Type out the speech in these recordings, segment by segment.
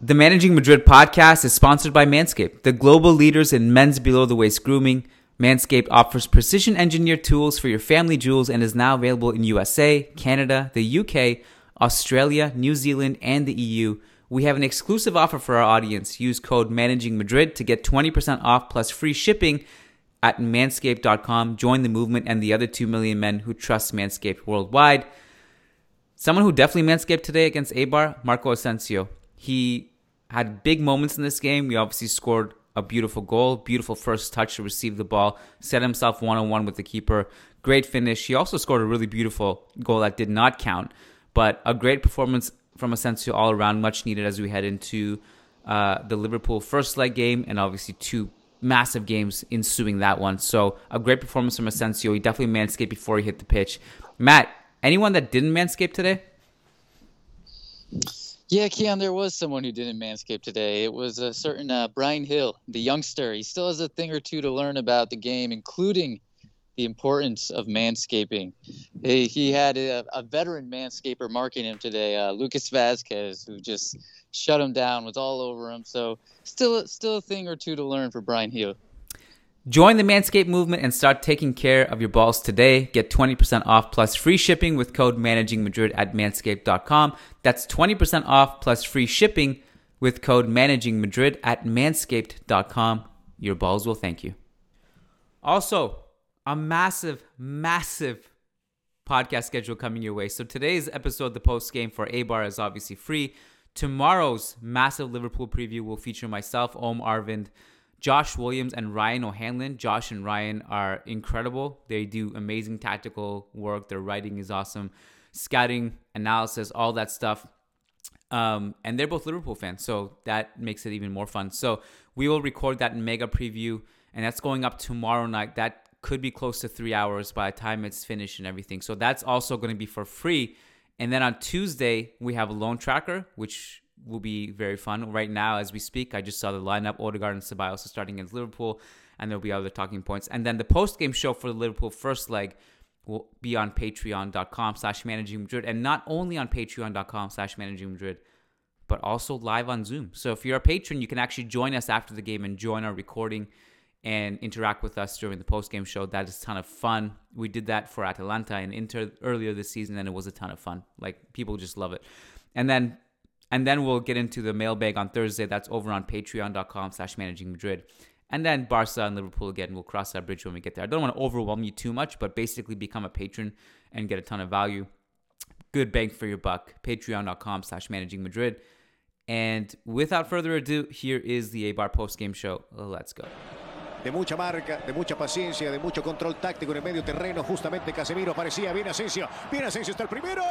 The Managing Madrid podcast is sponsored by Manscaped, the global leaders in men's below-the-waist grooming. Manscaped offers precision-engineered tools for your family jewels and is now available in USA, Canada, the UK, Australia, New Zealand, and the EU. We have an exclusive offer for our audience. Use code ManagingMadrid to get 20% off plus free shipping at manscaped.com. Join the movement and the other 2 million men who trust Manscaped worldwide. Someone who definitely manscaped today against Eibar, Marco Asensio. He had big moments in this game. He obviously scored a beautiful goal, beautiful first touch to receive the ball, set himself one-on-one with the keeper. Great finish. He also scored a really beautiful goal that did not count, but a great performance from Asensio all around, much needed as we head into the Liverpool first leg game and obviously two massive games ensuing that one. So a great performance from Asensio. He definitely manscaped before he hit the pitch. Matt, anyone that didn't manscape today? Yeah, Kiyan, there was someone who didn't manscape today. It was a certain Brian Hill, the youngster. He still has a thing or two to learn about the game, including the importance of manscaping. He had a veteran manscaper marking him today, Lucas Vazquez, who just shut him down, was all over him. So still a thing or two to learn for Brian Hill. Join the Manscaped movement and start taking care of your balls today. Get 20% off plus free shipping with code ManagingMadrid at manscaped.com. That's 20% off plus free shipping with code ManagingMadrid at manscaped.com. Your balls will thank you. Also, a massive, massive podcast schedule coming your way. So today's episode, the post-game for Eibar, is obviously free. Tomorrow's massive Liverpool preview will feature myself, Om Arvind, Josh Williams, and Ryan O'Hanlon. Josh and Ryan are incredible. They do amazing tactical work. Their writing is awesome. Scouting, analysis, all that stuff. And they're both Liverpool fans, so that makes it even more fun. So we will record that mega preview, and that's going up tomorrow night. That could be close to 3 hours by the time it's finished and everything. So that's also going to be for free. And then on Tuesday, we have a loan tracker, which will be very fun. Right now, as we speak, I just saw the lineup. Odegaard and Ceballos are starting against Liverpool, and there'll be other talking points. And then the post-game show for the Liverpool first leg will be on Patreon.com/ManagingMadrid, and not only on Patreon.com/ManagingMadrid, but also live on Zoom. So if you're a patron, you can actually join us after the game and join our recording and interact with us during the post-game show. That is a ton of fun. We did that for Atalanta and Inter earlier this season, and it was a ton of fun. Like, people just love it. And then we'll get into the mailbag on Thursday. That's over on Patreon.com/ManagingMadrid. And then Barca and Liverpool again. We'll cross that bridge when we get there. I don't want to overwhelm you too much, but basically become a patron and get a ton of value. Good bang for your buck. Patreon.com/ManagingMadrid. And without further ado, here is the Eibar post-game show. Let's go. De mucha marca, de mucha paciencia, de mucho control táctico en el medio terreno. Justamente Casemiro aparecía. Viene Asensio. Viene Asensio. Está el primero.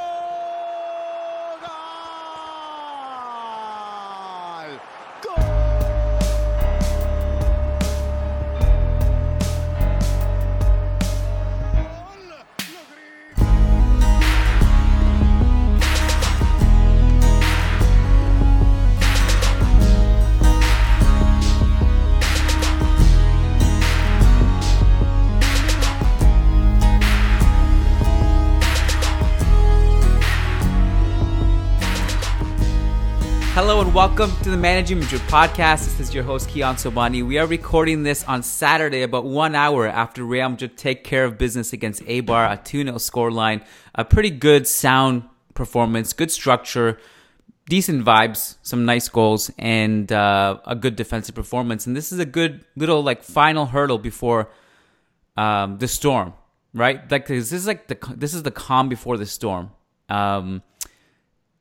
Hello and welcome to the Managing Madrid Podcast. This is your host, Kiyan Sobhani. We are recording this on Saturday, about 1 hour after Real Madrid take care of business against Eibar, a 2-0 scoreline. A pretty good, sound performance, good structure, decent vibes, some nice goals, and a good defensive performance. And this is a good little final hurdle before the storm, right? This is the calm before the storm.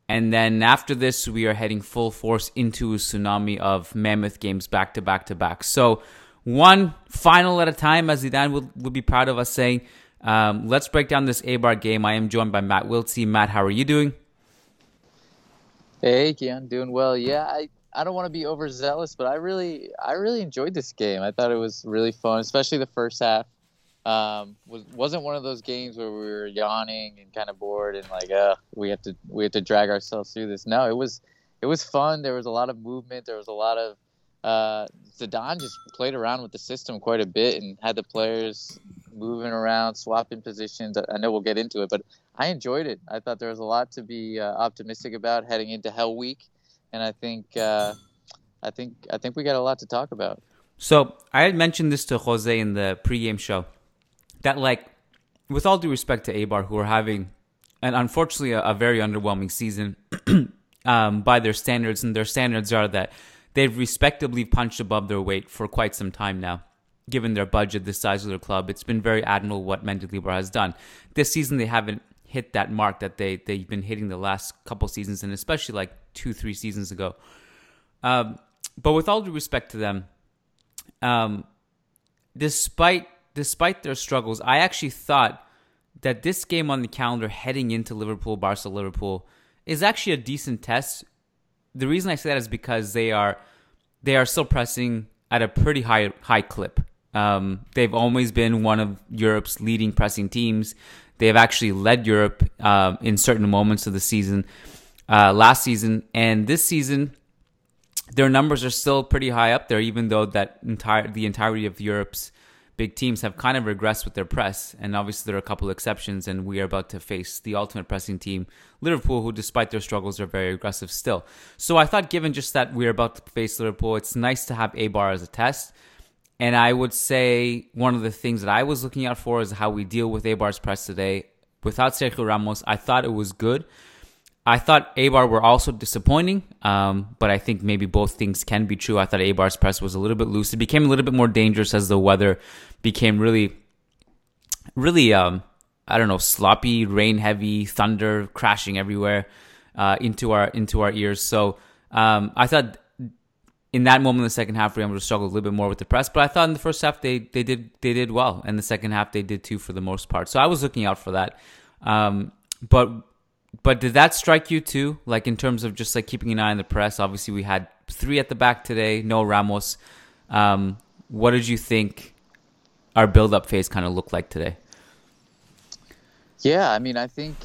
And then after this, we are heading full force into a tsunami of mammoth games back to back to back. So one final at a time, as Zidane would be proud of us saying. Let's break down this Eibar game. I am joined by Matt Wiltse. Matt, how are you doing? Hey, Kiyan, doing well. Yeah, I don't want to be overzealous, but I really enjoyed this game. I thought it was really fun, especially the first half. Wasn't one of those games where we were yawning and kind of bored and we have to drag ourselves through this. No, it was fun. There was a lot of movement. There was a lot of Zidane just played around with the system quite a bit and had the players moving around, swapping positions. I know we'll get into it, but I enjoyed it. I thought there was a lot to be optimistic about heading into Hell Week. and I think we got a lot to talk about. So I had mentioned this to Jose in the pregame show that, like, with all due respect to Eibar, who are having an unfortunately a very underwhelming season by their standards, and their standards are that they've respectably punched above their weight for quite some time now. Given their budget, the size of their club, it's been very admirable what Mendy Eibar has done. This season, they haven't hit that mark that they've been hitting the last couple seasons, and especially like 2-3 seasons ago. But with all due respect to them, despite their struggles, I actually thought that this game on the calendar heading into Liverpool, Barca Liverpool, is actually a decent test. The reason I say that is because they are still pressing at a pretty high clip. They've always been one of Europe's leading pressing teams. They have actually led Europe in certain moments of the season, last season. And this season, their numbers are still pretty high up there, even though the entirety of Europe's big teams have kind of regressed with their press. And obviously, there are a couple of exceptions, and we are about to face the ultimate pressing team, Liverpool, who, despite their struggles, are very aggressive still. So I thought, given just that we're about to face Liverpool, it's nice to have Eibar as a test. And I would say one of the things that I was looking out for is how we deal with Eibar's press today. Without Sergio Ramos, I thought it was good. I thought Eibar were also disappointing, but I think maybe both things can be true. I thought Eibar's press was a little bit loose. It became a little bit more dangerous as the weather became really sloppy, rain-heavy, thunder crashing everywhere into our ears. So I thought, in that moment in the second half, Real Madrid struggled a little bit more with the press, but I thought in the first half they did well, and the second half they did too for the most part. So I was looking out for that. But did that strike you too? Like, in terms of just like keeping an eye on the press. Obviously, we had 3 at the back today, no Ramos. What did you think our build-up phase kind of looked like today? Yeah, I mean, I think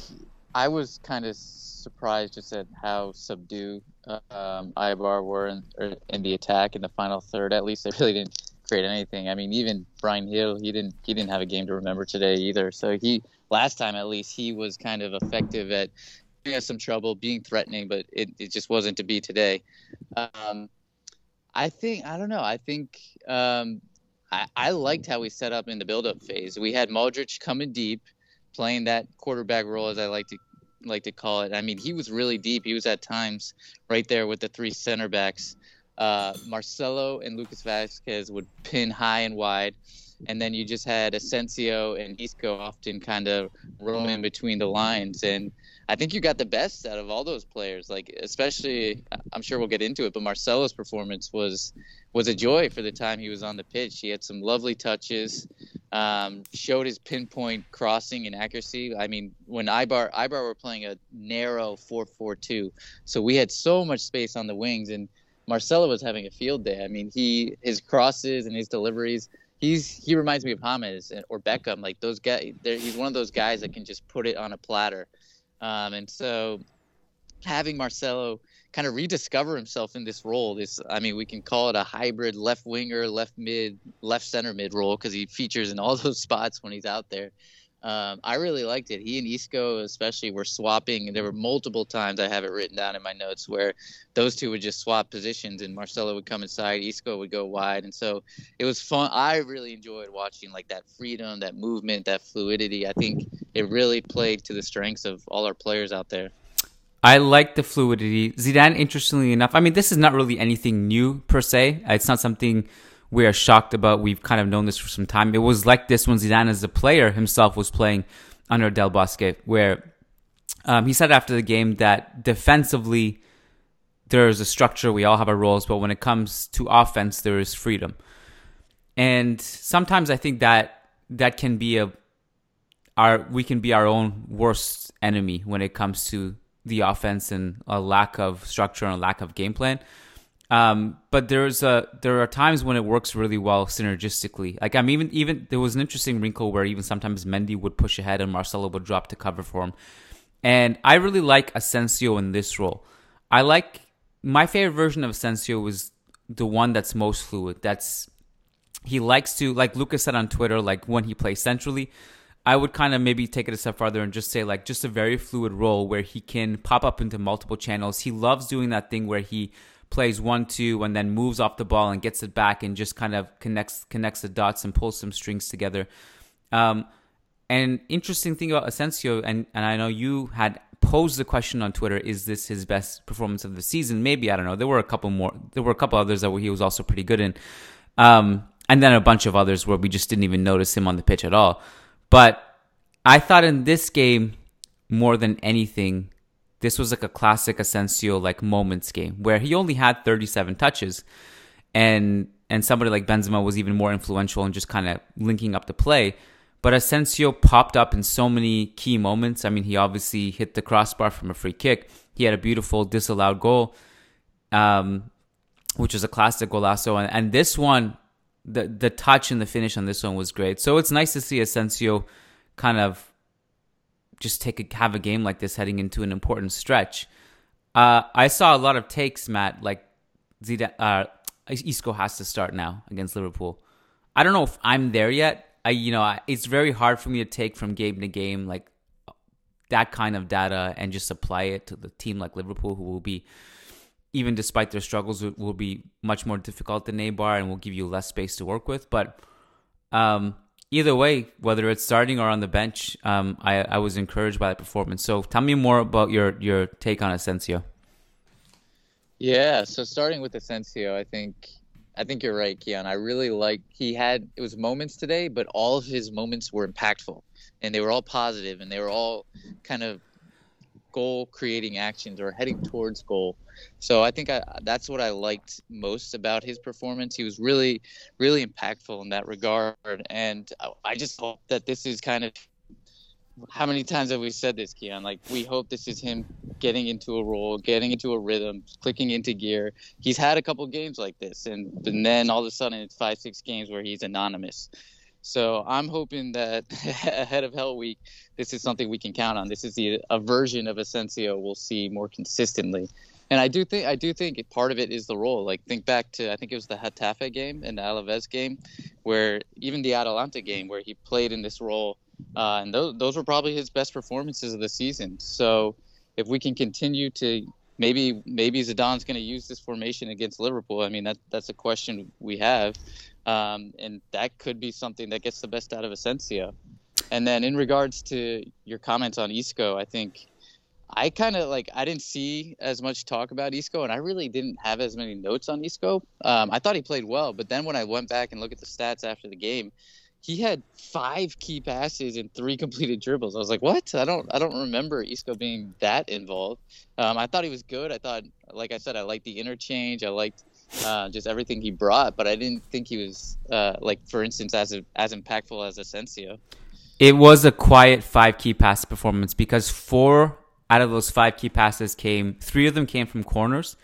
I was kind of surprised just at how subdued Eibar were in the attack in the final third. At least they really didn't create anything. I mean, even Brian Hill, he didn't have a game to remember today either. So last time at least, he was kind of effective at giving us some trouble, being threatening, but it just wasn't to be today. I liked how we set up in the build-up phase. We had Modric coming deep, playing that quarterback role, as I like to call it. I mean, he was really deep. He was at times right there with the 3 center backs. Marcelo and Lucas Vazquez would pin high and wide, and then you just had Asensio and Isco often kind of roaming between the lines. And I think you got the best out of all those players. Like, especially, I'm sure we'll get into it, but Marcelo's performance was a joy for the time he was on the pitch. He had some lovely touches. Showed his pinpoint crossing and accuracy. I mean, when Eibar were playing a narrow 4-4-2, so we had so much space on the wings, and Marcelo was having a field day. I mean, his crosses and his deliveries, he reminds me of James or Beckham. Like, those guys, he's one of those guys that can just put it on a platter. And so having Marcelo kind of rediscover himself in this role. We can call it a hybrid left winger, left mid, left center mid role, because he features in all those spots when he's out there. I really liked it. He and Isco especially were swapping, and there were multiple times, I have it written down in my notes, where those two would just swap positions, and Marcelo would come inside, Isco would go wide, and so it was fun. I really enjoyed watching, like, that freedom, that movement, that fluidity. I think it really played to the strengths of all our players out there. I like the fluidity. Zidane, interestingly enough, I mean, this is not really anything new per se. It's not something we are shocked about. We've kind of known this for some time. It was like this when Zidane as a player himself was playing under Del Bosque, where he said after the game that defensively there's a structure, we all have our roles, but when it comes to offense, there is freedom. And sometimes I think that can be we can be our own worst enemy when it comes to the offense and a lack of structure and a lack of game plan. But there are times when it works really well synergistically. Like, I'm even there was an interesting wrinkle where even sometimes Mendy would push ahead and Marcelo would drop to cover for him. And I really like Asensio in this role. My favorite version of Asensio was the one that's most fluid. He likes to, like Lucas said on Twitter, like when he plays centrally, I would kind of maybe take it a step farther and just say like just a very fluid role where he can pop up into multiple channels. He loves doing that thing where he plays 1-2 and then moves off the ball and gets it back and just kind of connects the dots and pulls some strings together. And interesting thing about Asensio, and I know you had posed the question on Twitter, is this his best performance of the season? Maybe, I don't know. There were a couple others that he was also pretty good in. And then a bunch of others where we just didn't even notice him on the pitch at all. But I thought in this game, more than anything, this was like a classic Asensio like moments game where he only had 37 touches. And somebody like Benzema was even more influential in just kind of linking up the play. But Asensio popped up in so many key moments. I mean, he obviously hit the crossbar from a free kick. He had a beautiful disallowed goal, which was a classic golazo. And this one, the touch and the finish on this one was great. So it's nice to see Asensio kind of just have a game like this heading into an important stretch. I saw a lot of takes, Matt, like Zidane, Isco has to start now against Liverpool. I don't know if I'm there yet. It's very hard for me to take from game to game like that kind of data and just apply it to the team like Liverpool, who will be, even despite their struggles, will be much more difficult than Eibar and will give you less space to work with. But either way, whether it's starting or on the bench, I was encouraged by that performance. So tell me more about your take on Asensio. Yeah, so starting with Asensio, I think you're right, Kiyan. I really like it was moments today, but all of his moments were impactful. And they were all positive, and they were all kind of goal-creating actions or heading towards goal. So I think that's what I liked most about his performance. He was really, really impactful in that regard. And I just hope that this is kind of – how many times have we said this, Kiyan? Like, we hope this is him getting into a role, getting into a rhythm, clicking into gear. He's had a couple games like this, and then all of a sudden it's 5-6 games where he's anonymous. So I'm hoping that ahead of Hell Week, this is something we can count on. This is a version of Asensio we'll see more consistently. And I do think part of it is the role. Like, think back to, I think it was the Hatafe game and the Alaves game, where even the Atalanta game where he played in this role. And those were probably his best performances of the season. So if we can continue to, maybe Zidane's going to use this formation against Liverpool. I mean, that's a question we have. And that could be something that gets the best out of Asensio. And then in regards to your comments on Isco, I think I kind of I didn't see as much talk about Isco, and I really didn't have as many notes on Isco. I thought he played well, but then when I went back and looked at the stats after the game, he had 5 key passes and 3 completed dribbles. I was like, what? I don't remember Isco being that involved. I thought he was good. I thought, like I said, I liked the interchange. I liked just everything he brought, but I didn't think he was, for instance, as impactful as Asensio. It was a quiet 5 key pass performance because 4 out of those 5 key passes 3 of them came from corners,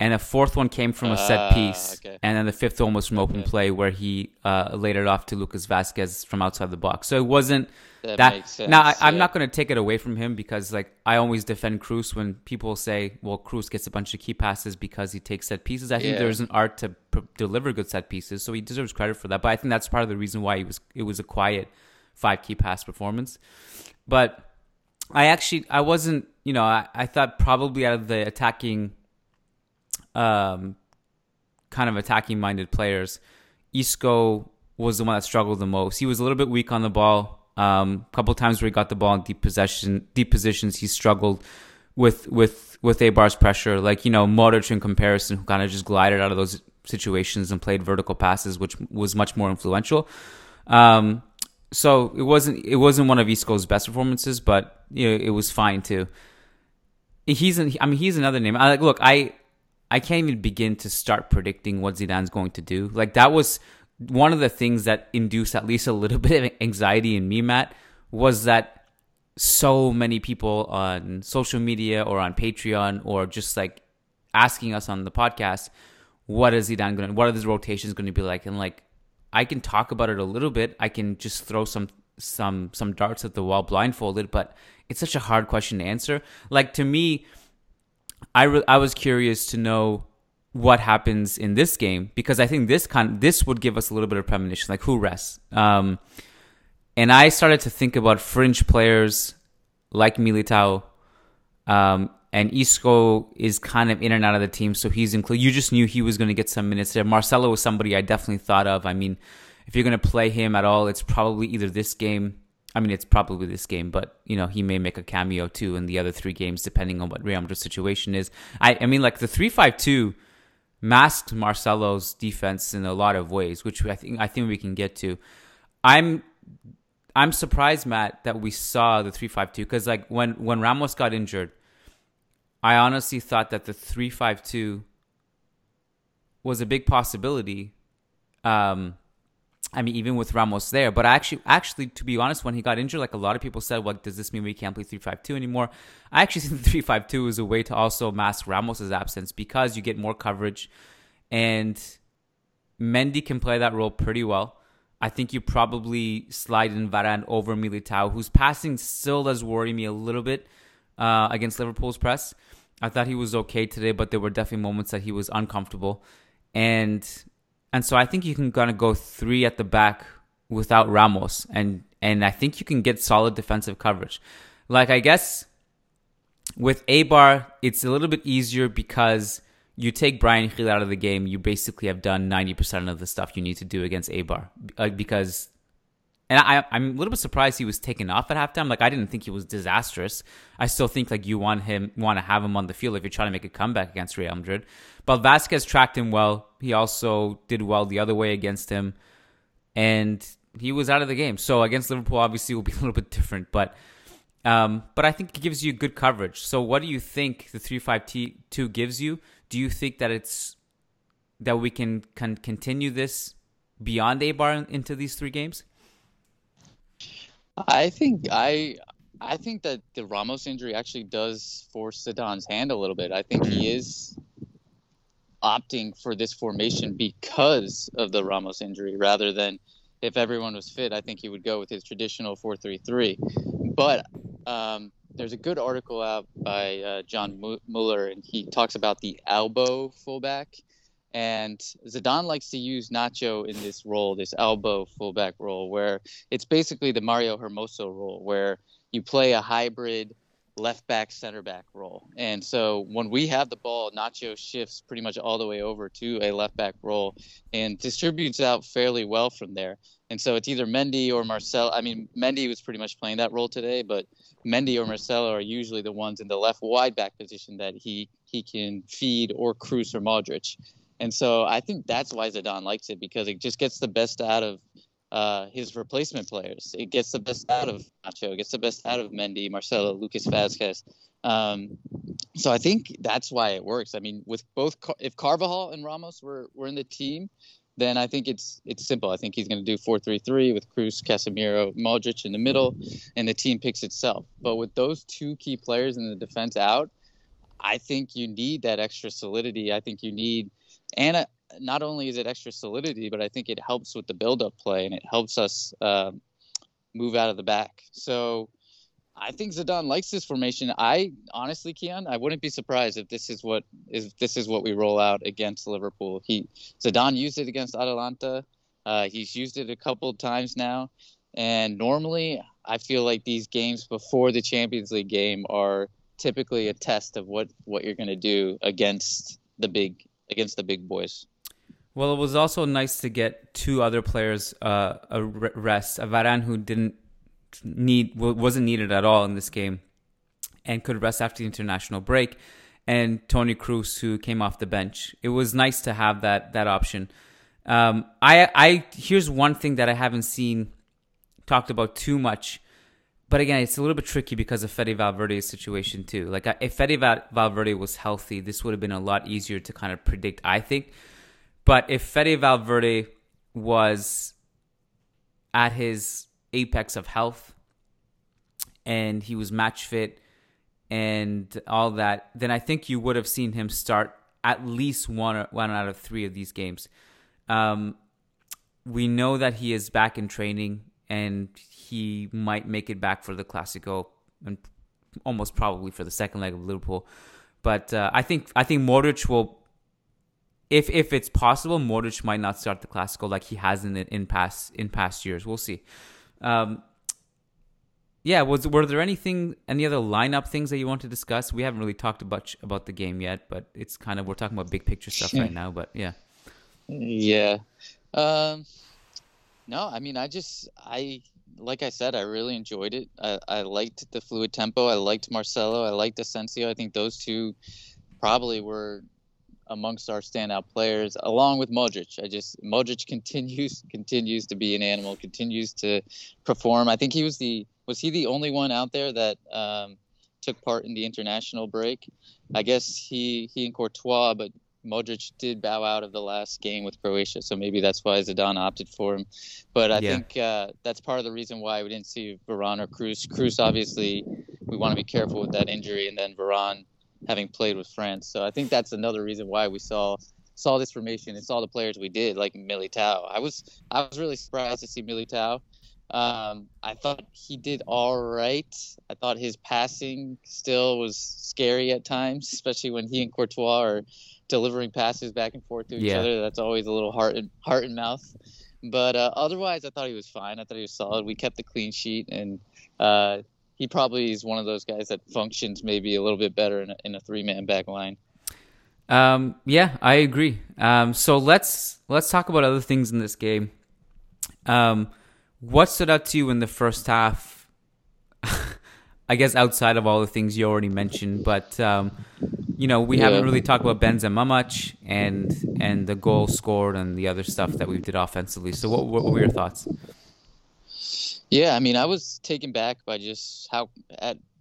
and a 4th one came from a set piece, okay. And then the 5th one was from open play where he laid it off to Lucas Vazquez from outside the box. So it wasn't that makes sense. Now, I'm not going to take it away from him because I always defend Kroos when people say, well, Kroos gets a bunch of key passes because he takes set pieces. I think there's an art to deliver good set pieces, so he deserves credit for that. But I think that's part of the reason why it was a quiet 5 key pass performance. But I wasn't, I thought probably out of the attacking kind of attacking-minded players, Isco was the one that struggled the most. He was a little bit weak on the ball. A couple times where he got the ball in deep positions, he struggled with Eibar's pressure. Modric in comparison, who kind of just glided out of those situations and played vertical passes, which was much more influential. So it wasn't one of Isco's best performances, but it was fine too. He's another name. I can't even begin to start predicting what Zidane's going to do. That was one of the things that induced at least a little bit of anxiety in me, Matt, was that so many people on social media or on Patreon or just asking us on the podcast, what are these rotations going to be like? And I can talk about it a little bit. I can just throw some darts at the wall blindfolded, but it's such a hard question to answer. To me, I was curious to know what happens in this game because I think this would give us a little bit of premonition, who rests. And I started to think about fringe players like Militao, and Isco is kind of in and out of the team, so he's included. You just knew he was going to get some minutes there. Marcelo was somebody I definitely thought of. I mean, if you're going to play him at all, it's probably either this game. I mean, it's probably this game, but, you know, he may make a cameo too in the other three games, depending on what Real Madrid's situation is. I mean, like, the 3-5-2 masked Marcelo's defense in a lot of ways, which I think we can get to. I'm surprised, Matt, that we saw the 3-5-2, because, like, when Ramos got injured, I honestly thought that the 3-5-2 was a big possibility. I mean, even with Ramos there. But actually, to be honest, when he got injured, like, a lot of people said, well, does this mean we can't play 3-5-2 anymore? I actually think the 3-5-2 is a way to also mask Ramos's absence, because you get more coverage. And Mendy can play that role pretty well. I think you probably slide in Varane over Militao, whose passing still does worry me a little bit against Liverpool's press. I thought he was okay today, but there were definitely moments that he was uncomfortable. And so I think you can kind of go three at the back without Ramos. And I think you can get solid defensive coverage. Like, I guess with Eibar, it's a little bit easier because you take Brian Hill out of the game, you basically have done 90% of the stuff you need to do against Eibar. Because, and I'm a little bit surprised he was taken off at halftime. Like, I didn't think he was disastrous. I still think, like, you want to have him on the field if you're trying to make a comeback against Real Madrid. But Vazquez tracked him well. He also did well the other way against him. And he was out of the game. So against Liverpool, obviously, will be a little bit different. But I think it gives you good coverage. So what do you think the 3-5-2 gives you? Do you think that we can continue this beyond Eibar into these three games? I think that the Ramos injury actually does force Zidane's hand a little bit. I think he is opting for this formation because of the Ramos injury, rather than if everyone was fit. I think he would go with his traditional 4-3-3. But there's a good article out by John Mueller, and he talks about the elbow fullback. And Zidane likes to use Nacho in this role, this elbow fullback role, where it's basically the Mario Hermoso role, where you play a hybrid left back, center back role. And so when we have the ball, Nacho shifts pretty much all the way over to a left back role and distributes out fairly well from there. And so it's either Mendy or Marcelo. I mean, Mendy was pretty much playing that role today, but Mendy or Marcelo are usually the ones in the left wide back position that he can feed, or Kroos or Modric. And so I think that's why Zidane likes it, because it just gets the best out of his replacement players. It gets the best out of Nacho. It gets the best out of Mendy, Marcelo, Lucas Vazquez. So I think that's why it works. I mean, with both, if Carvajal and Ramos were in the team, then I think it's simple. I think he's going to do 4-3-3 with Kroos, Casemiro, Modric in the middle, and the team picks itself. But with those two key players in the defense out, I think you need that extra solidity. I think you need... And not only is it extra solidity, but I think it helps with the build-up play, and it helps us move out of the back. So I think Zidane likes this formation. I honestly, Kiyan, I wouldn't be surprised if this is what we roll out against Liverpool. Zidane used it against Atalanta. He's used it a couple times now, and normally I feel like these games before the Champions League game are typically a test of what you're going to do against the big boys. Well, it was also nice to get two other players a rest. Varane, who wasn't needed at all in this game, and could rest after the international break, and Toni Kroos, who came off the bench. It was nice to have that option. Here's one thing that I haven't seen talked about too much, but again, it's a little bit tricky because of Fede Valverde's situation too. Like, if Fede Valverde was healthy, this would have been a lot easier to kind of predict, I think. But if Fede Valverde was at his apex of health and he was match fit and all that, then I think you would have seen him start at least one out of three of these games. We know that he is back in training, and he might make it back for the Clasico and almost probably for the second leg of Liverpool. But I think Modric will, if it's possible, Modric might not start the Clasico like he has in past years. We'll see. yeah, were there any other lineup things that you want to discuss? We haven't really talked much about the game yet, but it's kind of, we're talking about big picture stuff right now, but yeah. Yeah. No, I mean, like I said, I really enjoyed it. I liked the fluid tempo. I liked Marcelo. I liked Asensio. I think those two probably were amongst our standout players, along with Modric. Modric continues to be an animal, continues to perform. I think he was he the only one out there that took part in the international break? I guess he and Courtois, but Modric did bow out of the last game with Croatia, so maybe that's why Zidane opted for him. But I think that's part of the reason why we didn't see Varane or Kroos. Kroos, obviously, we want to be careful with that injury, and then Varane having played with France. So I think that's another reason why we saw this formation and saw the players we did, like Militao. I was really surprised to see Militao. I thought he did all right. I thought his passing still was scary at times, especially when he and Courtois are delivering passes back and forth to each other. That's always a little heart and mouth. But otherwise, I thought he was fine. I thought he was solid. We kept the clean sheet, and he probably is one of those guys that functions maybe a little bit better in a three-man back line. Yeah, I agree. So let's talk about other things in this game. What stood out to you in the first half? I guess outside of all the things you already mentioned, but we haven't really talked about Benzema much, and the goal scored and the other stuff that we did offensively. So what were your thoughts? Yeah, I mean, I was taken back by just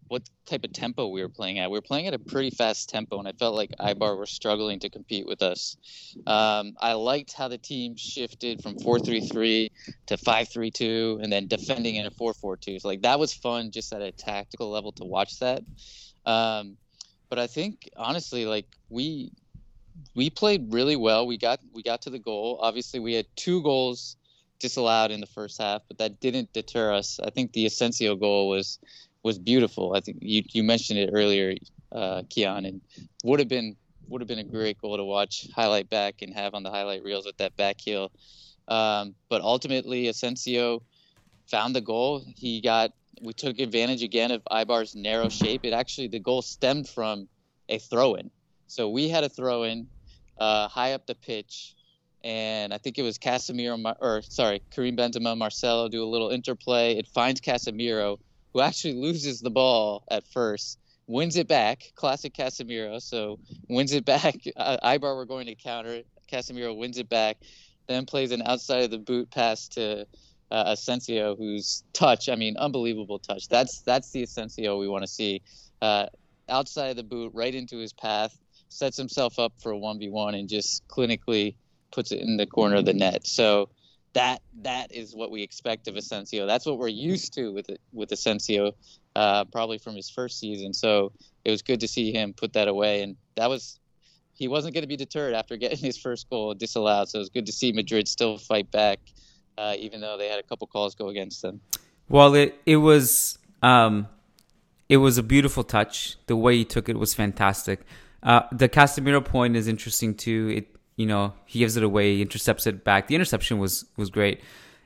what type of tempo we were playing at. We were playing at a pretty fast tempo, and I felt like Eibar were struggling to compete with us. I liked how the team shifted from 4-3-3 to 5-3-2, and then defending in a 4-4-2. So, that was fun just at a tactical level to watch that. But I think, honestly, we played really well. We got to the goal. Obviously, we had two goals disallowed in the first half, but that didn't deter us. I think the Asensio goal was beautiful. I think you mentioned it earlier, Kiyan, and would have been a great goal to watch highlight back and have on the highlight reels with that back heel. But ultimately, Asensio found the goal. We took advantage again of Eibar's narrow shape. The goal stemmed from a throw-in. So we had a throw-in high up the pitch. And I think it was Karim Benzema, Marcelo do a little interplay. It finds Casemiro, who actually loses the ball at first, wins it back. Classic Casemiro. So wins it back. Eibar were going to counter it. Casemiro wins it back. Then plays an outside of the boot pass to Asensio, whose touch, unbelievable touch. That's the Asensio we want to see. Outside of the boot, right into his path, sets himself up for a 1v1 and just clinically puts it in the corner of the net. So that is what we expect of Asensio. That's what we're used to with Asensio, probably from his first season. So it was good to see him put that away. And he wasn't going to be deterred after getting his first goal disallowed. So it was good to see Madrid still fight back, even though they had a couple calls go against them. Well, it was a beautiful touch. The way he took it was fantastic. The Casemiro point is interesting too. He gives it away, he intercepts it back. The interception was great.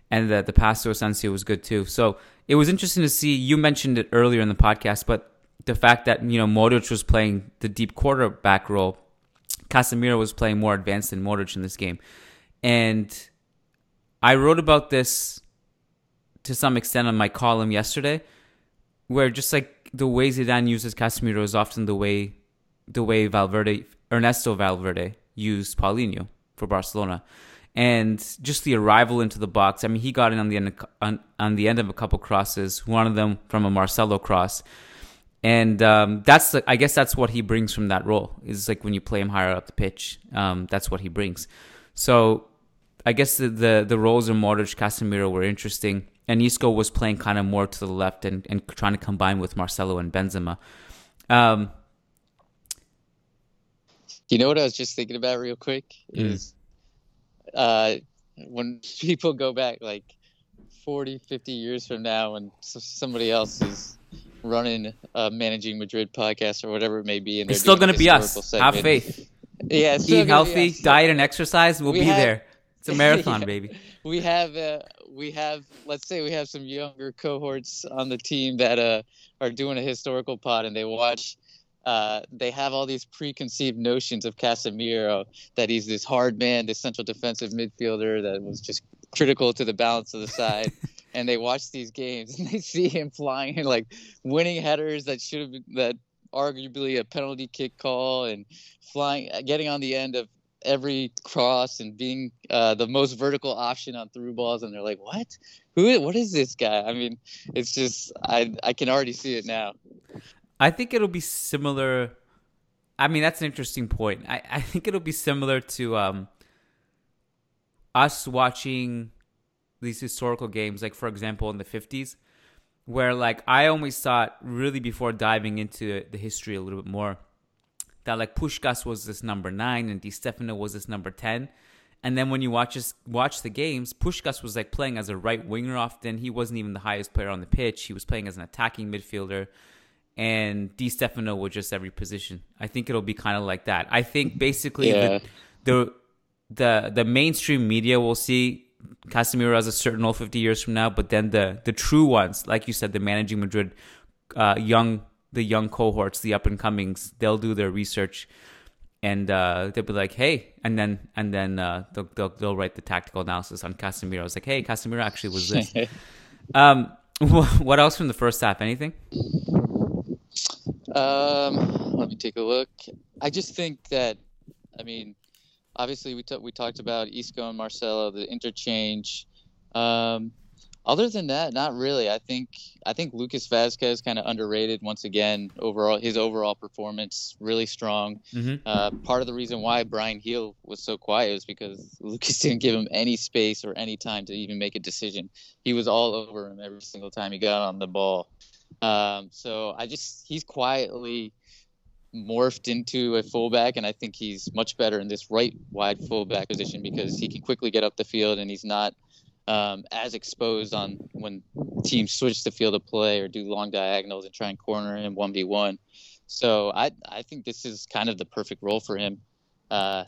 And the pass to Asensio was good too. So it was interesting to see. You mentioned it earlier in the podcast, but the fact that, Modric was playing the deep quarterback role, Casemiro was playing more advanced than Modric in this game. And I wrote about this to some extent on my column yesterday, where just the way Zidane uses Casemiro is often the way Ernesto Valverde used Paulinho for Barcelona, and just the arrival into the box. He got in on the end of a couple crosses, one of them from a Marcelo cross, and that's what he brings from that role. Is when you play him higher up the pitch, that's what he brings. So I guess the roles of Modric, Casemiro were interesting, and Isco was playing kind of more to the left and trying to combine with Marcelo and Benzema. You know what I was just thinking about real quick is when people go back 40, 50 years from now when somebody else is running a Managing Madrid podcast or whatever it may be. And it's still going to be us. Segment. Have faith. Yeah, it's still Eat healthy, diet and exercise. We'll be there. It's a marathon, baby. We have we have, let's say we have some younger cohorts on the team that are doing a historical pod, and they watch, they have all these preconceived notions of Casemiro, that he's this hard man, this central defensive midfielder that was just critical to the balance of the side. And they watch these games and they see him flying in, like, winning headers that should have been, that arguably a penalty kick call, and flying, getting on the end of every cross, and being the most vertical option on through balls. And they're like, what? What is this guy? I mean, it's just, I can already see it now. I think it'll be similar. I mean, that's an interesting point. I think it'll be similar to us watching these historical games, like, for example, in the 50s, where, like, I always thought, really, before diving into the history a little bit more, that, like, Puskás was this number 9 and Di Stefano was this number 10. And then when you watch the games, Puskás was, like, playing as a right winger often. He wasn't even the highest player on the pitch. He was playing as an attacking midfielder. And Di Stefano was just every position. I think it'll be kind of like that. I think basically the mainstream media will see Casemiro as a certain role 50 years from now, but then the true ones, like you said, the Managing Madrid young cohorts, the up and comings, they'll do their research, and they'll be like, hey, and then they'll write the tactical analysis on Casemiro. It's like, hey, Casemiro actually was this. What else from the first half? Anything? Let me take a look. I just think that, I mean, obviously we talked about Isco and Marcelo, the interchange. Other than that, not really. I think Lucas Vazquez kind of underrated once again. His overall performance really strong. Mm-hmm. Part of the reason why Brian Hill was so quiet was because Lucas didn't give him any space or any time to even make a decision. He was all over him every single time he got on the ball. So he's quietly morphed into a fullback, and I think he's much better in this right wide fullback position because he can quickly get up the field, and he's not as exposed on when teams switch the field of play or do long diagonals and try and corner him 1v1. So I think this is kind of the perfect role for him. Another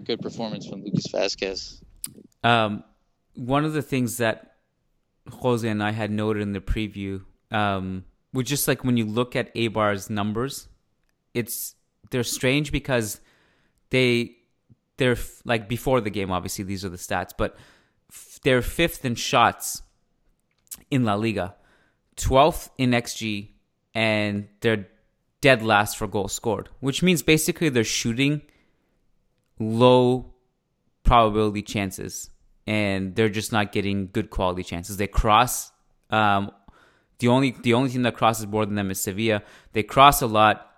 good performance from Lucas Vazquez. One of the things that Jose and I had noted in the preview, which just, like, when you look at Eibar's numbers, they're strange because they're like, before the game, obviously these are the stats, but they're 5th in shots in La Liga, 12th in XG, and they're dead last for goals scored, which means basically they're shooting low probability chances, and they're just not getting good quality chances. They cross. The only team that crosses more than them is Sevilla. They cross a lot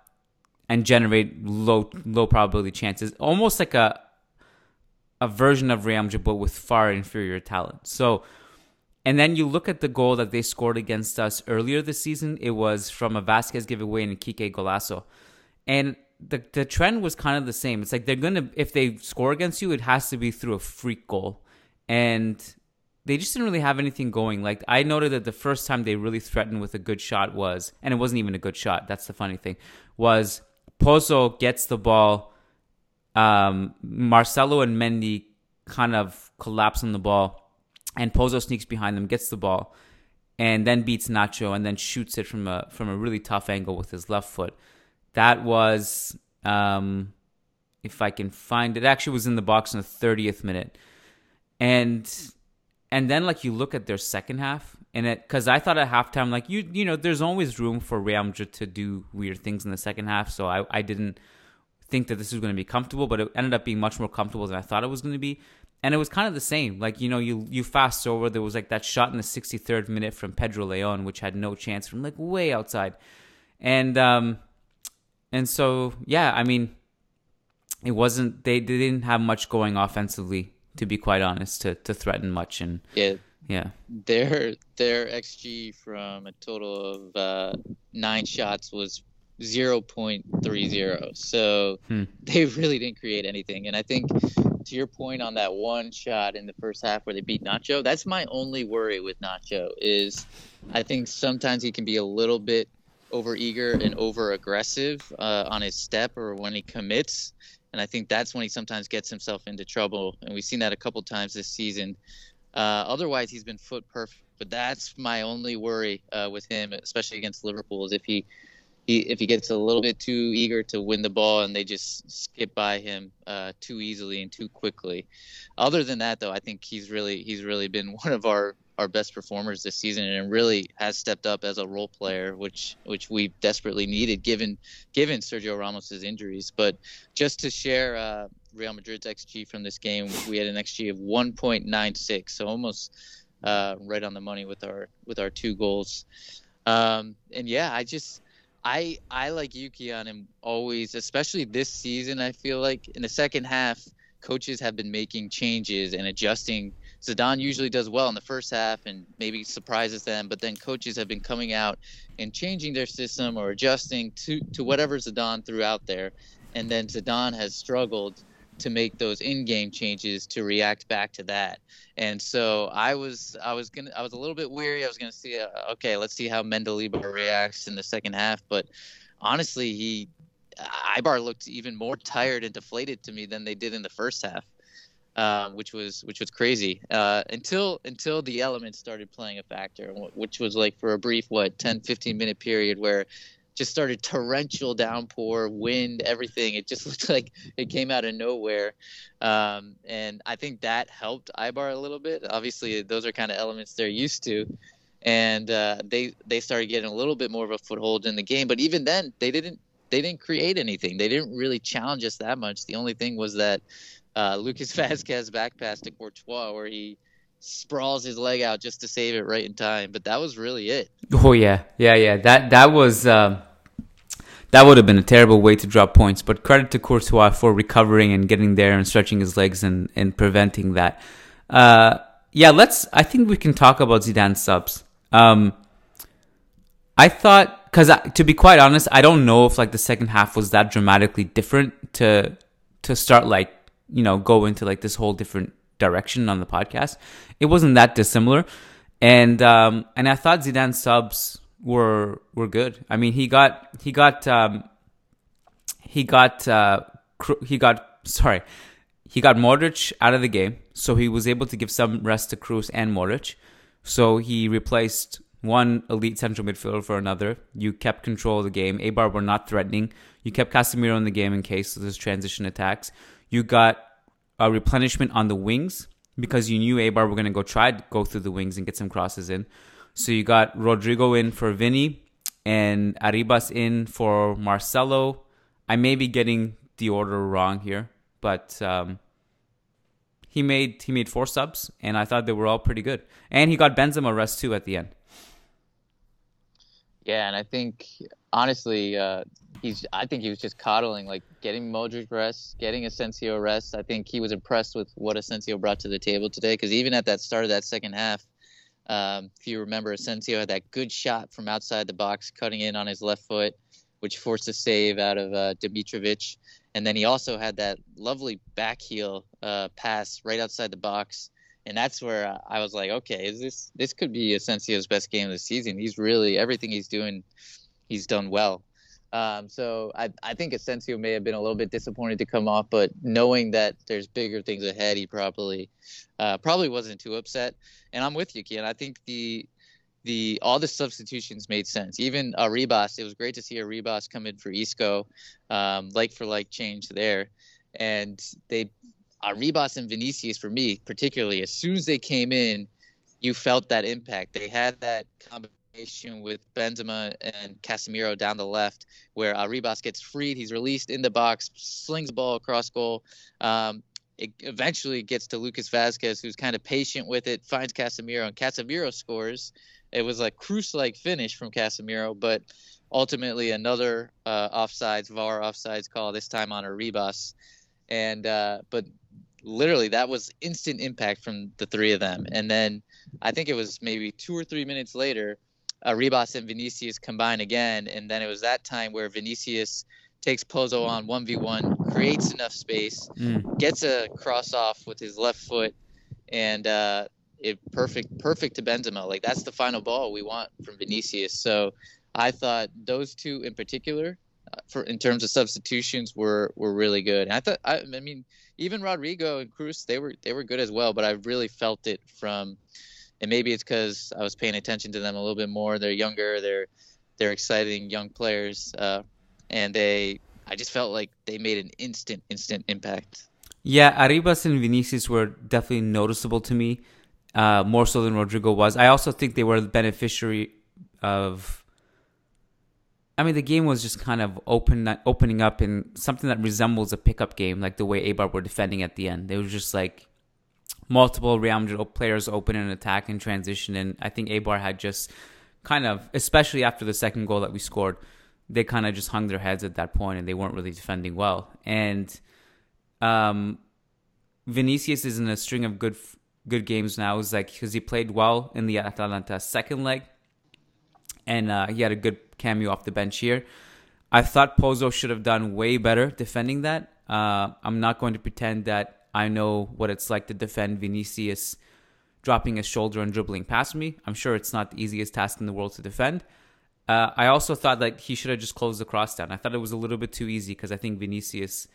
and generate low probability chances, almost like a version of Real Madrid, but with far inferior talent. So, and then you look at the goal that they scored against us earlier this season. It was from a Vazquez giveaway and a Kike golazo, and the trend was kind of the same. It's like they're gonna, if they score against you, it has to be through a freak goal. And they just didn't really have anything going. Like, I noted that the first time they really threatened with a good shot was, and it wasn't even a good shot, that's the funny thing, was Pozo gets the ball, Marcelo and Mendy kind of collapse on the ball, and Pozo sneaks behind them, gets the ball, and then beats Nacho, and then shoots it from a really tough angle with his left foot. That was, if I can find it, actually was in the box in the 30th minute. And then, like, you look at their second half, and because I thought at halftime, like, you know, there's always room for Real Madrid to do weird things in the second half, so I didn't think that this was going to be comfortable, but it ended up being much more comfortable than I thought it was going to be, and it was kind of the same. Like, you know, you fast forward, there was, like, that shot in the 63rd minute from Pedro Leon, which had no chance from, like, way outside, and so, yeah, I mean, it wasn't, they didn't have much going offensively, to be quite honest, to threaten much. And yeah. Their XG from a total of 9 shots was 0.30. So they really didn't create anything. And I think, to your point on that one shot in the first half where they beat Nacho, that's my only worry with Nacho is I think sometimes he can be a little bit overeager and over-aggressive on his step or when he commits. And I think that's when he sometimes gets himself into trouble. And we've seen that a couple times this season Otherwise, he's been foot perfect. But that's my only worry with him, especially against Liverpool, is if he gets a little bit too eager to win the ball and they just skip by him too easily and too quickly. Other than that, though, I think he's really been one of our best performers this season, and really has stepped up as a role player, which we desperately needed given Sergio Ramos's injuries. But just to share Real Madrid's XG from this game, we had an XG of 1.96, so almost right on the money with our two goals. And yeah, I like Kiyan, and always, especially this season, I feel like in the second half, coaches have been making changes and adjusting. Zidane usually does well in the first half and maybe surprises them, but then coaches have been coming out and changing their system or adjusting to whatever Zidane threw out there. And then Zidane has struggled to make those in-game changes to react back to that. And so I was a little bit weary. I was gonna see, okay, let's see how Mendilibar reacts in the second half. But honestly, Eibar looked even more tired and deflated to me than they did in the first half, which was crazy. Until the elements started playing a factor, which was like for a brief 10-15 minute period where just started torrential downpour, wind, everything. It just looked like it came out of nowhere. And I think that helped Eibar a little bit. Obviously, those are kind of elements they're used to. And they started getting a little bit more of a foothold in the game. But even then, they didn't create anything. They didn't really challenge us that much. The only thing was that Lucas Vazquez back pass to Courtois, where he sprawls his leg out just to save it right in time. But that was really it. Oh, yeah. That was... That would have been a terrible way to drop points, but credit to Courtois for recovering and getting there and stretching his legs and preventing that. I think we can talk about Zidane's subs. I thought, because to be quite honest, I don't know if like the second half was that dramatically different to start like, you know, go into like this whole different direction on the podcast. It wasn't that dissimilar, and I thought Zidane's subs were good. I mean, he got Modric out of the game, so he was able to give some rest to Kroos and Modric. So he replaced one elite central midfielder for another. You kept control of the game. Eibar were not threatening. You kept Casemiro in the game in case of those transition attacks. You got a replenishment on the wings because you knew Eibar were going to try to go through the wings and get some crosses in. So you got Rodrigo in for Vinny and Arribas in for Marcelo. I may be getting the order wrong here, but he made four subs, and I thought they were all pretty good. And he got Benzema rest too at the end. Yeah, and I think honestly, I think he was just coddling, like getting Modric rest, getting Asensio rest. I think he was impressed with what Asensio brought to the table today, because even at that start of that second half, if you remember, Asensio had that good shot from outside the box, cutting in on his left foot, which forced a save out of Dimitrovic. And then he also had that lovely back heel pass right outside the box. And that's where I was like, okay, this could be Asensio's best game of the season. He's really, everything he's doing, he's done well. So I think Asensio may have been a little bit disappointed to come off, but knowing that there's bigger things ahead, he probably wasn't too upset. And I'm with you, Kiyan. I think all the substitutions made sense. Even Arribas, it was great to see Arribas come in for Isco, like change there. And Arribas and Vinicius, for me particularly, as soon as they came in, you felt that impact. They had that combination with Benzema and Casemiro down the left, where Arribas gets freed, he's released in the box, slings the ball across goal. It eventually gets to Lucas Vazquez, who's kind of patient with it, finds Casemiro, and Casemiro scores. It was a Kroos-like finish from Casemiro, but ultimately another VAR offsides call, this time on Arribas. And but literally, that was instant impact from the three of them. And then I think it was maybe 2 or 3 minutes later, Arribas and Vinicius combine again, and then it was that time where Vinicius takes Pozo on 1v1, creates enough space, gets a cross off with his left foot, and it perfect to Benzema. Like, that's the final ball we want from Vinicius. So I thought those two in particular in terms of substitutions were really good. And I mean, even Rodrigo and Kroos, they were good as well. But I really felt it from, and maybe it's because I was paying attention to them a little bit more. They're younger, they're exciting young players, and I just felt like they made an instant impact. Yeah, Arribas and Vinicius were definitely noticeable to me, more so than Rodrigo was. I also think they were the beneficiary of. I mean, the game was just kind of opening up in something that resembles a pickup game, like the way Eibar were defending at the end. They were just like multiple Real Madrid players open and attack and transition. And I think Eibar had just kind of, especially after the second goal that we scored, they kind of just hung their heads at that point and they weren't really defending well. And Vinicius is in a string of good games now. It's like, because he played well in the Atalanta second leg. And he had a good cameo off the bench here. I thought Pozo should have done way better defending that. I'm not going to pretend that I know what it's like to defend Vinicius dropping his shoulder and dribbling past me. I'm sure it's not the easiest task in the world to defend. I also thought that he should have just closed the cross down. I thought it was a little bit too easy because I think Vinicius,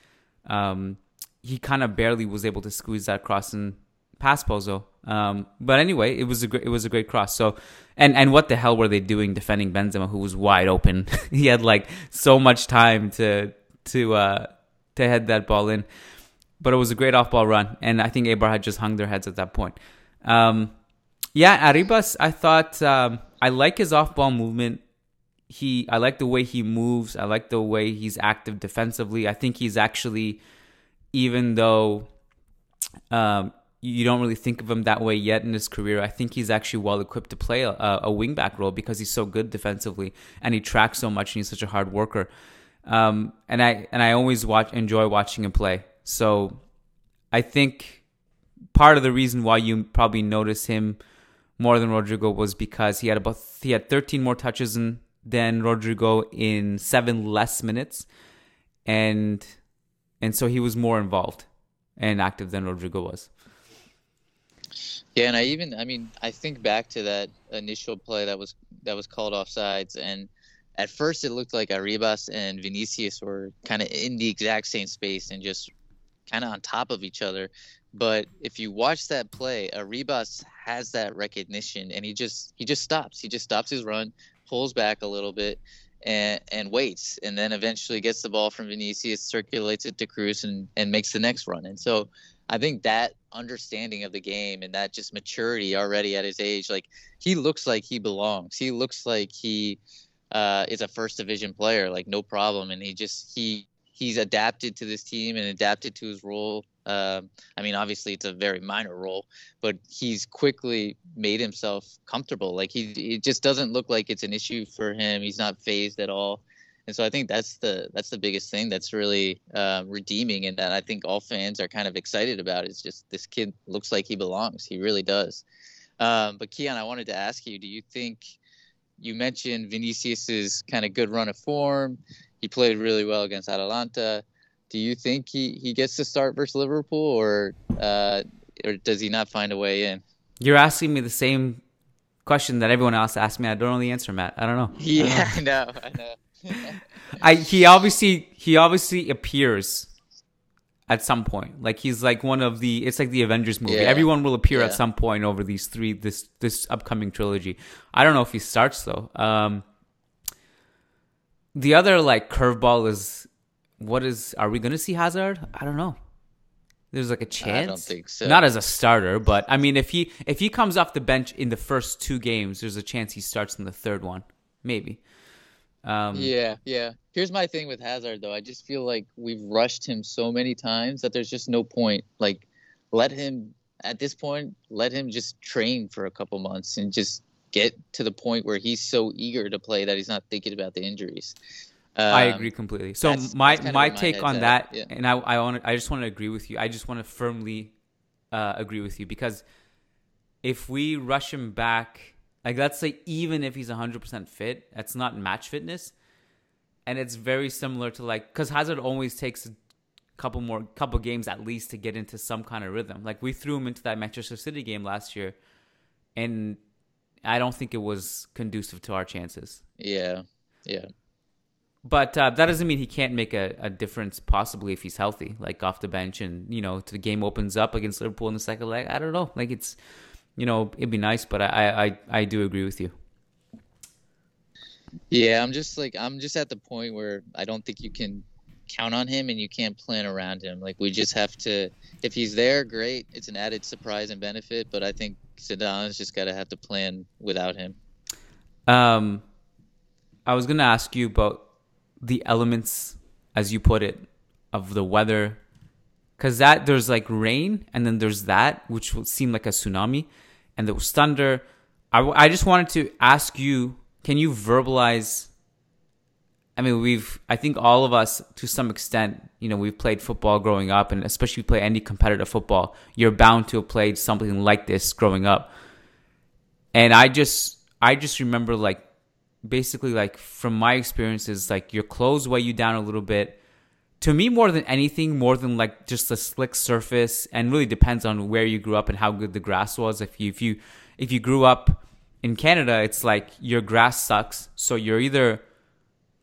he kind of barely was able to squeeze that cross in past Pozo. But anyway, it was a great cross. So, and what the hell were they doing defending Benzema, who was wide open? He had like so much time to head that ball in. But it was a great off-ball run, and I think Eibar had just hung their heads at that point. Yeah, Arribas, I thought I like his off-ball movement. I like the way he moves. I like the way he's active defensively. I think he's actually, even though. You don't really think of him that way yet in his career. I think he's actually well-equipped to play a wing-back role because he's so good defensively and he tracks so much and he's such a hard worker. And I always enjoy watching him play. So I think part of the reason why you probably notice him more than Rodrigo was because he had 13 more touches than Rodrigo in 7 less minutes. And so he was more involved and active than Rodrigo was. Yeah, and I think back to that initial play that was called offsides, and at first it looked like Arribas and Vinicius were kind of in the exact same space and just kind of on top of each other. But if you watch that play, Arribas has that recognition, and he just stops. He just stops his run, pulls back a little bit, and waits, and then eventually gets the ball from Vinicius, circulates it to Kroos, and makes the next run. And so I think that understanding of the game and that just maturity already at his age, like he looks like he belongs. He looks like he is a first division player, like no problem. And he's adapted to this team and adapted to his role. I mean, obviously it's a very minor role, but he's quickly made himself comfortable. Like it just doesn't look like it's an issue for him. He's not phased at all. And so I think that's the biggest thing that's really redeeming, and that I think all fans are kind of excited about. It's just this kid looks like he belongs. He really does. But Kiyan, I wanted to ask you, do you think you mentioned Vinicius's kind of good run of form? He played really well against Atalanta. Do you think he gets to start versus Liverpool, or does he not find a way in? You're asking me the same question that everyone else asked me. I don't know the answer, Matt. I don't know. Yeah, I know. He obviously appears at some point. Like he's like one of the, it's like the Avengers movie. Yeah. Everyone will appear at some point over these three, this upcoming trilogy. I don't know if he starts though. The other like curveball is, are we going to see Hazard? I don't know. There's like a chance. I don't think so. Not as a starter, but I mean, if he comes off the bench in the first 2 games, there's a chance he starts in the third one. Maybe. Yeah. Here's my thing with Hazard, though. I just feel like we've rushed him so many times that there's just no point. Like, let him just train for a couple months and just get to the point where he's so eager to play that he's not thinking about the injuries. I agree completely. So my take on that, and I just want to agree with you. I just want to firmly agree with you, because if we rush him back. Like, let's say even if he's 100% fit, that's not match fitness. And it's very similar to, like, because Hazard always takes a couple games at least to get into some kind of rhythm. Like, we threw him into that Manchester City game last year, and I don't think it was conducive to our chances. Yeah. But that doesn't mean he can't make a difference, possibly, if he's healthy, like off the bench, and, you know, the game opens up against Liverpool in the second leg. I don't know. Like, it's, you know, it'd be nice, but I do agree with you. Yeah, I'm just at the point where I don't think you can count on him and you can't plan around him. Like, we just have to, if he's there, great. It's an added surprise and benefit, but I think Zidane's just got to have to plan without him. I was going to ask you about the elements, as you put it, of the weather, because that there's like rain, and then there's that, which would seem like a tsunami, and there was thunder. I just wanted to ask you, can you verbalize? I mean, I think all of us, to some extent, you know, we've played football growing up, and especially if you play any competitive football, you're bound to have played something like this growing up. And I just remember, like, basically, like, from my experiences, like, your clothes weigh you down a little bit. To me, more than anything, more than like just a slick surface, and really depends on where you grew up and how good the grass was. If you grew up in Canada, it's like your grass sucks, so you're either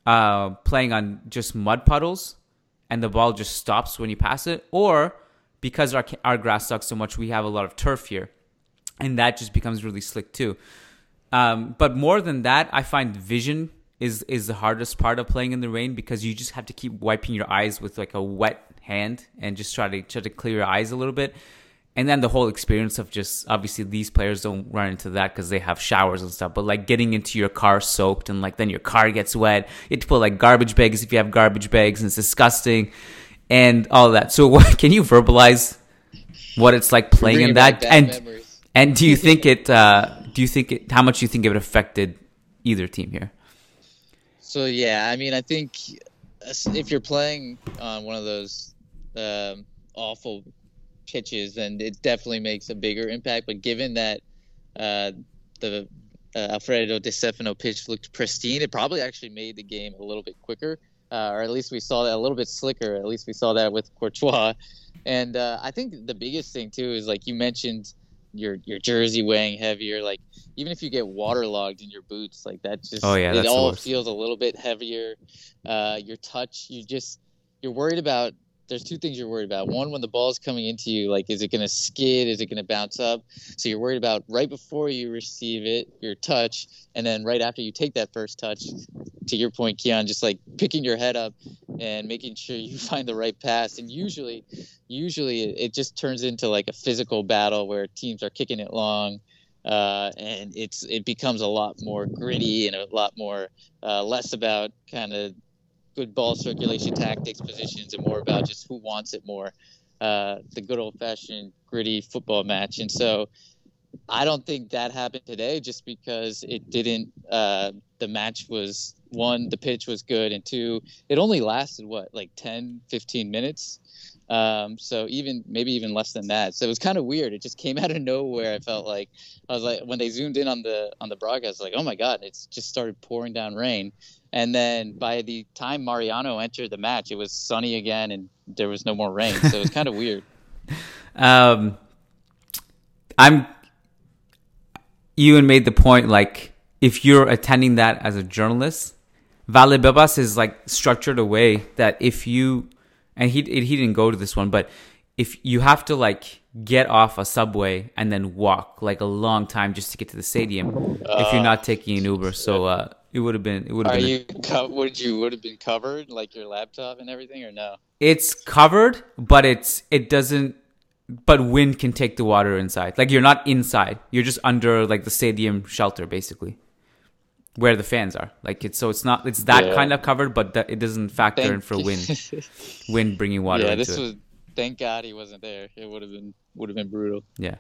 playing on just mud puddles and the ball just stops when you pass it, or because our grass sucks so much, we have a lot of turf here, and that just becomes really slick too. But more than that, I find vision is the hardest part of playing in the rain, because you just have to keep wiping your eyes with like a wet hand and just try to clear your eyes a little bit. And then the whole experience of just, obviously these players don't run into that because they have showers and stuff, but like getting into your car soaked, and like then your car gets wet. You have to put like garbage bags if you have garbage bags, and it's disgusting and all that. So what, can you verbalize what it's like playing in that? And do you think it... how much do you think it affected either team here? So, yeah, I mean, I think if you're playing on one of those awful pitches, then it definitely makes a bigger impact. But given that the Alfredo Di Stefano pitch looked pristine, it probably actually made the game a little bit quicker, or at least we saw that a little bit slicker. At least we saw that with Courtois. And I think the biggest thing, too, is like you mentioned, your jersey weighing heavier. Like, even if you get waterlogged in your boots, like that just it all feels a little bit heavier. Your touch, you're worried about. There's two things you're worried about. One, when the ball's coming into you, like, is it going to skid? Is it going to bounce up? So you're worried about right before you receive it, your touch, and then right after you take that first touch, to your point, Kiyan, just like picking your head up and making sure you find the right pass. And usually it just turns into like a physical battle where teams are kicking it long. And it becomes a lot more gritty and a lot more less about kind of good ball circulation tactics, positions, and more about just who wants it more, the good old-fashioned gritty football match. And so I don't think that happened today, just because it didn't the match was, one, the pitch was good, and two, it only lasted, like 10, 15 minutes? So maybe even less than that. So it was kind of weird. It just came out of nowhere. I felt like, I was like, when they zoomed in on the broadcast, like, oh my God, it's just started pouring down rain. And then by the time Mariano entered the match, it was sunny again and there was no more rain. So it was kind of weird. Ewan made the point, like, if you're attending that as a journalist, Valdebebas is like structured a way that if you, and he didn't go to this one, but if you have to like get off a subway and then walk like a long time just to get to the stadium, if you're not taking an Uber. So, Would have been covered, like your laptop and everything, or no? It's covered, but wind can take the water inside. Like, you're not inside. You're just under like the stadium shelter, basically, where the fans are. Like, it's kind of covered, but it doesn't factor in for wind bringing water. Yeah, thank God he wasn't there. It would have been brutal. Yeah.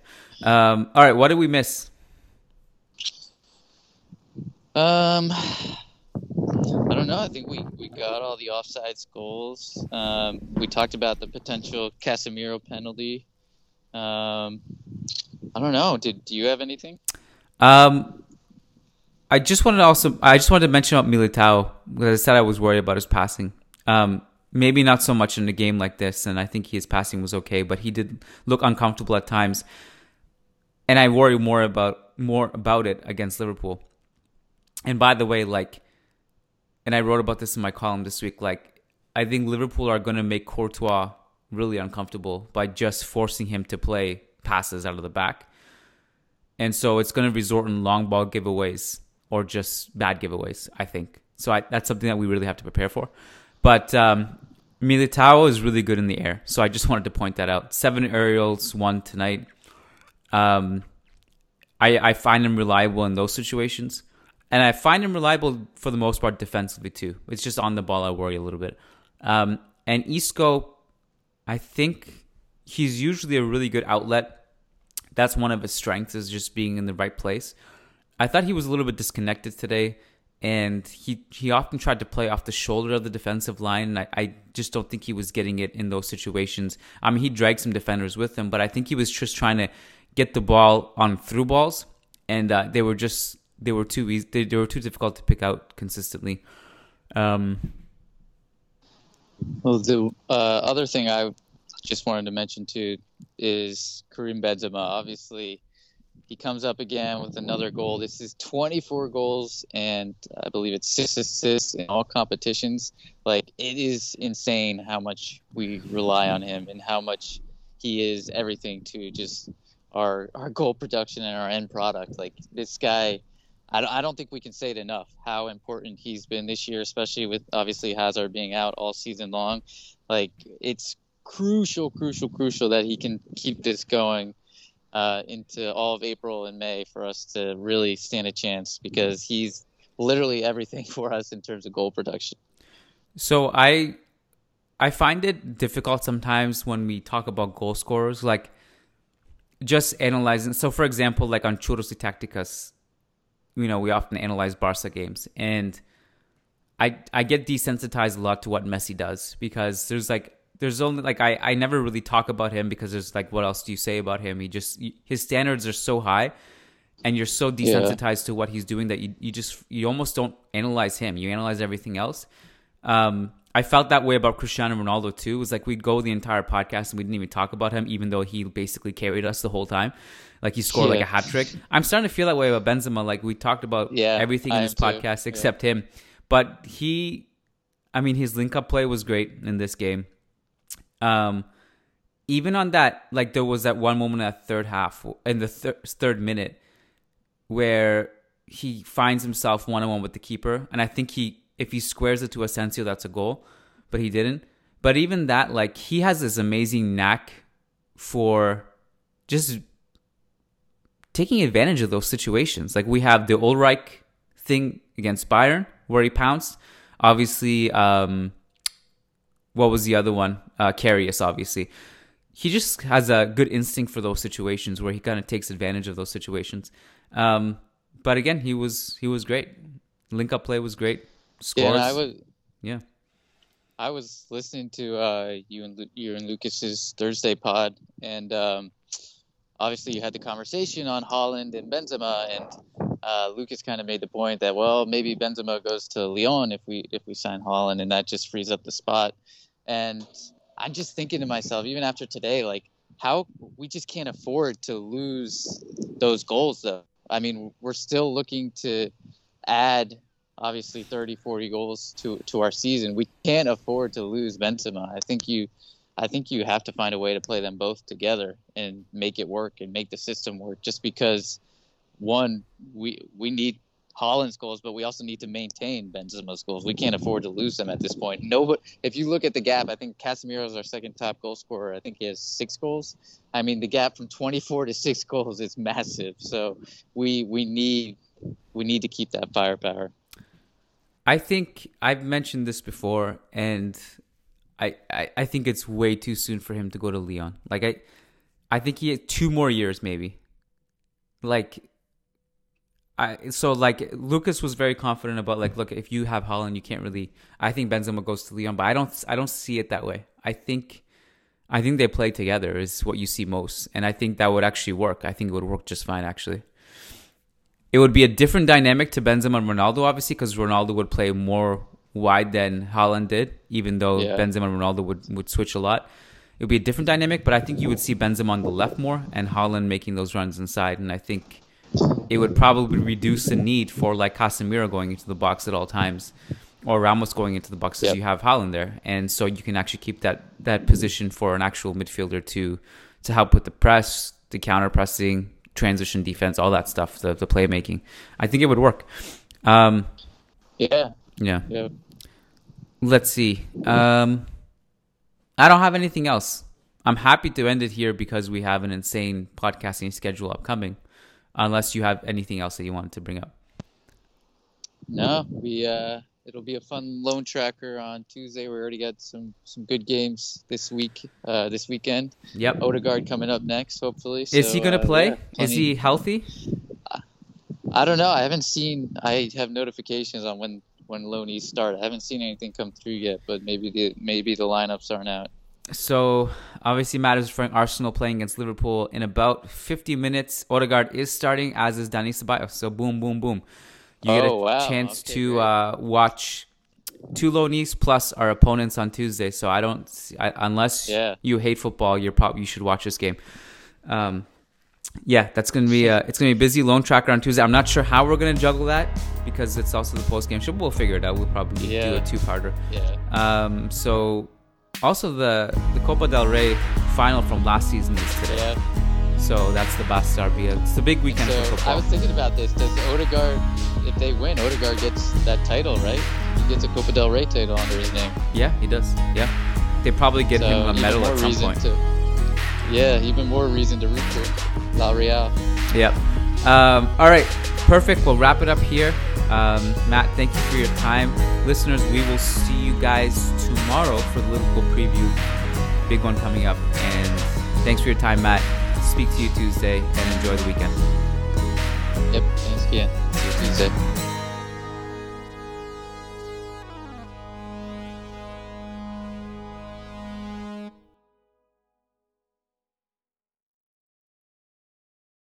All right, what did we miss? I don't know. I think we got all the offsides goals. We talked about the potential Casemiro penalty. I don't know. Do you have anything? I just wanted to mention about Militao, because I said I was worried about his passing. Maybe not so much in a game like this, and I think his passing was okay, but he did look uncomfortable at times, and I worry more about it against Liverpool. And by the way, like, and I wrote about this in my column this week, like, I think Liverpool are going to make Courtois really uncomfortable by just forcing him to play passes out of the back. And so it's going to resort in long ball giveaways or just bad giveaways, I think. So that's something that we really have to prepare for. But Militao is really good in the air. So I just wanted to point that out. 7 aerials, 1 tonight. I find him reliable in those situations. And I find him reliable for the most part defensively too. It's just on the ball I worry a little bit. And Isco, I think he's usually a really good outlet. That's one of his strengths, is just being in the right place. I thought he was a little bit disconnected today. And he often tried to play off the shoulder of the defensive line. And I just don't think he was getting it in those situations. I mean, he dragged some defenders with him, but I think he was just trying to get the ball on through balls. And they were too easy. They were too difficult to pick out consistently. Well, the other thing I just wanted to mention too is Karim Benzema. Obviously, he comes up again with another goal. This is 24 goals and I believe it's 6 assists in all competitions. Like, it is insane how much we rely on him and how much he is everything to just our goal production and our end product. Like, this guy, I don't think we can say it enough how important he's been this year, especially with obviously Hazard being out all season long. Like, it's crucial that he can keep this going into all of April and May for us to really stand a chance, because he's literally everything for us in terms of goal production. So I find it difficult sometimes when we talk about goal scorers, like just analyzing. So for example, like on Churros y Tacticas, you know, we often analyze Barca games, and I get desensitized a lot to what Messi does, because I never really talk about him, because there's like, what else do you say about him? He just, his standards are so high and you're so desensitized to what he's doing that you almost don't analyze him. You analyze everything else. I felt that way about Cristiano Ronaldo too. It was like, we'd go the entire podcast and we didn't even talk about him, even though he basically carried us the whole time. Like, he scored like a hat trick. I'm starting to feel that way about Benzema. Like, we talked about everything in this podcast except him. But his link up play was great in this game. Even on that, like, there was that one moment in that third half, in the third minute, where he finds himself one-on-one with the keeper. And I think if he squares it to Asensio, that's a goal, but he didn't. But even that, like, he has this amazing knack for just taking advantage of those situations. Like, we have the Ulreich thing against Bayern where he pounced. Obviously, what was the other one? Karius, obviously. He just has a good instinct for those situations where he kind of takes advantage of those situations. But again, he was great. Link up play was great. Scores. Yeah, I was listening to you and Lucas's Thursday pod, and obviously you had the conversation on Haaland and Benzema, and Lucas kind of made the point that, well, maybe Benzema goes to Lyon if we sign Haaland, and that just frees up the spot. And I'm just thinking to myself, even after today, like, how we just can't afford to lose those goals, though. I mean, we're still looking to add, obviously, 30, 40 goals to our season. We can't afford to lose Benzema. I think you have to find a way to play them both together and make it work and make the system work, just because, one, we need Haaland's goals, but we also need to maintain Benzema's goals. We can't afford to lose them at this point. Nobody, if you look at the gap, I think Casemiro is our second top goal scorer. I think he has 6 goals. I mean, the gap from 24 to 6 goals is massive. So we need to keep that firepower. I think I've mentioned this before, and I think it's way too soon for him to go to Lyon. Like, I think he has 2 more years maybe. Like, Lucas was very confident about, like, look, if you have Haaland, you can't really. I think Benzema goes to Lyon, but I don't see it that way. I think they play together is what you see most, and I think that would actually work. I think it would work just fine, actually. It would be a different dynamic to Benzema and Ronaldo, obviously, because Ronaldo would play more wide than Haaland did, even though Benzema and Ronaldo would switch a lot. It would be a different dynamic, but I think you would see Benzema on the left more and Haaland making those runs inside, and I think it would probably reduce the need for, like, Casemiro going into the box at all times. or Ramos going into the box, because you have Haaland there, and so you can actually keep that position for an actual midfielder to help with the press, the counter pressing, transition defense, all that stuff, the playmaking. I think it would work. Yeah. Let's see. I don't have anything else. I'm happy to end it here because we have an insane podcasting schedule upcoming. Unless you have anything else that you wanted to bring up. No, it'll be a fun loan tracker on Tuesday. We already got some good games this weekend. Yep. Odegaard coming up next, hopefully. Is he going to play? Is he healthy? I don't know. I have notifications on when loanies start. I haven't seen anything come through yet, but maybe the lineups aren't out. So, obviously, Matt is referring Arsenal playing against Liverpool in about 50 minutes. Odegaard is starting, as is Dani Ceballos. So, boom, boom, boom. You get a chance to watch two loanies plus our opponents on Tuesday. So, unless you hate football, you should watch this game. That's going to be it's going to be a busy loan tracker on Tuesday. I'm not sure how we're going to juggle that because it's also the post-game show. We'll figure it out. We'll probably do a two-parter. Yeah. So... Also, the Copa del Rey final from last season is today. Yeah. So that's the Bastardia. It's the big weekend for football. I was thinking about this. Does Odegaard, if they win, Odegaard gets that title, right? He gets a Copa del Rey title under his name. Yeah, he does. Yeah. They probably get him a medal at some point. Even more reason to root for La Real. Yep. All right. Perfect. We'll wrap it up here. Matt, thank you for your time. Listeners, we will see you guys tomorrow for the Liverpool preview. Big one coming up. And thanks for your time, Matt. Speak to you Tuesday and enjoy the weekend. Yep. Thanks, Kiyan. See you Tuesday.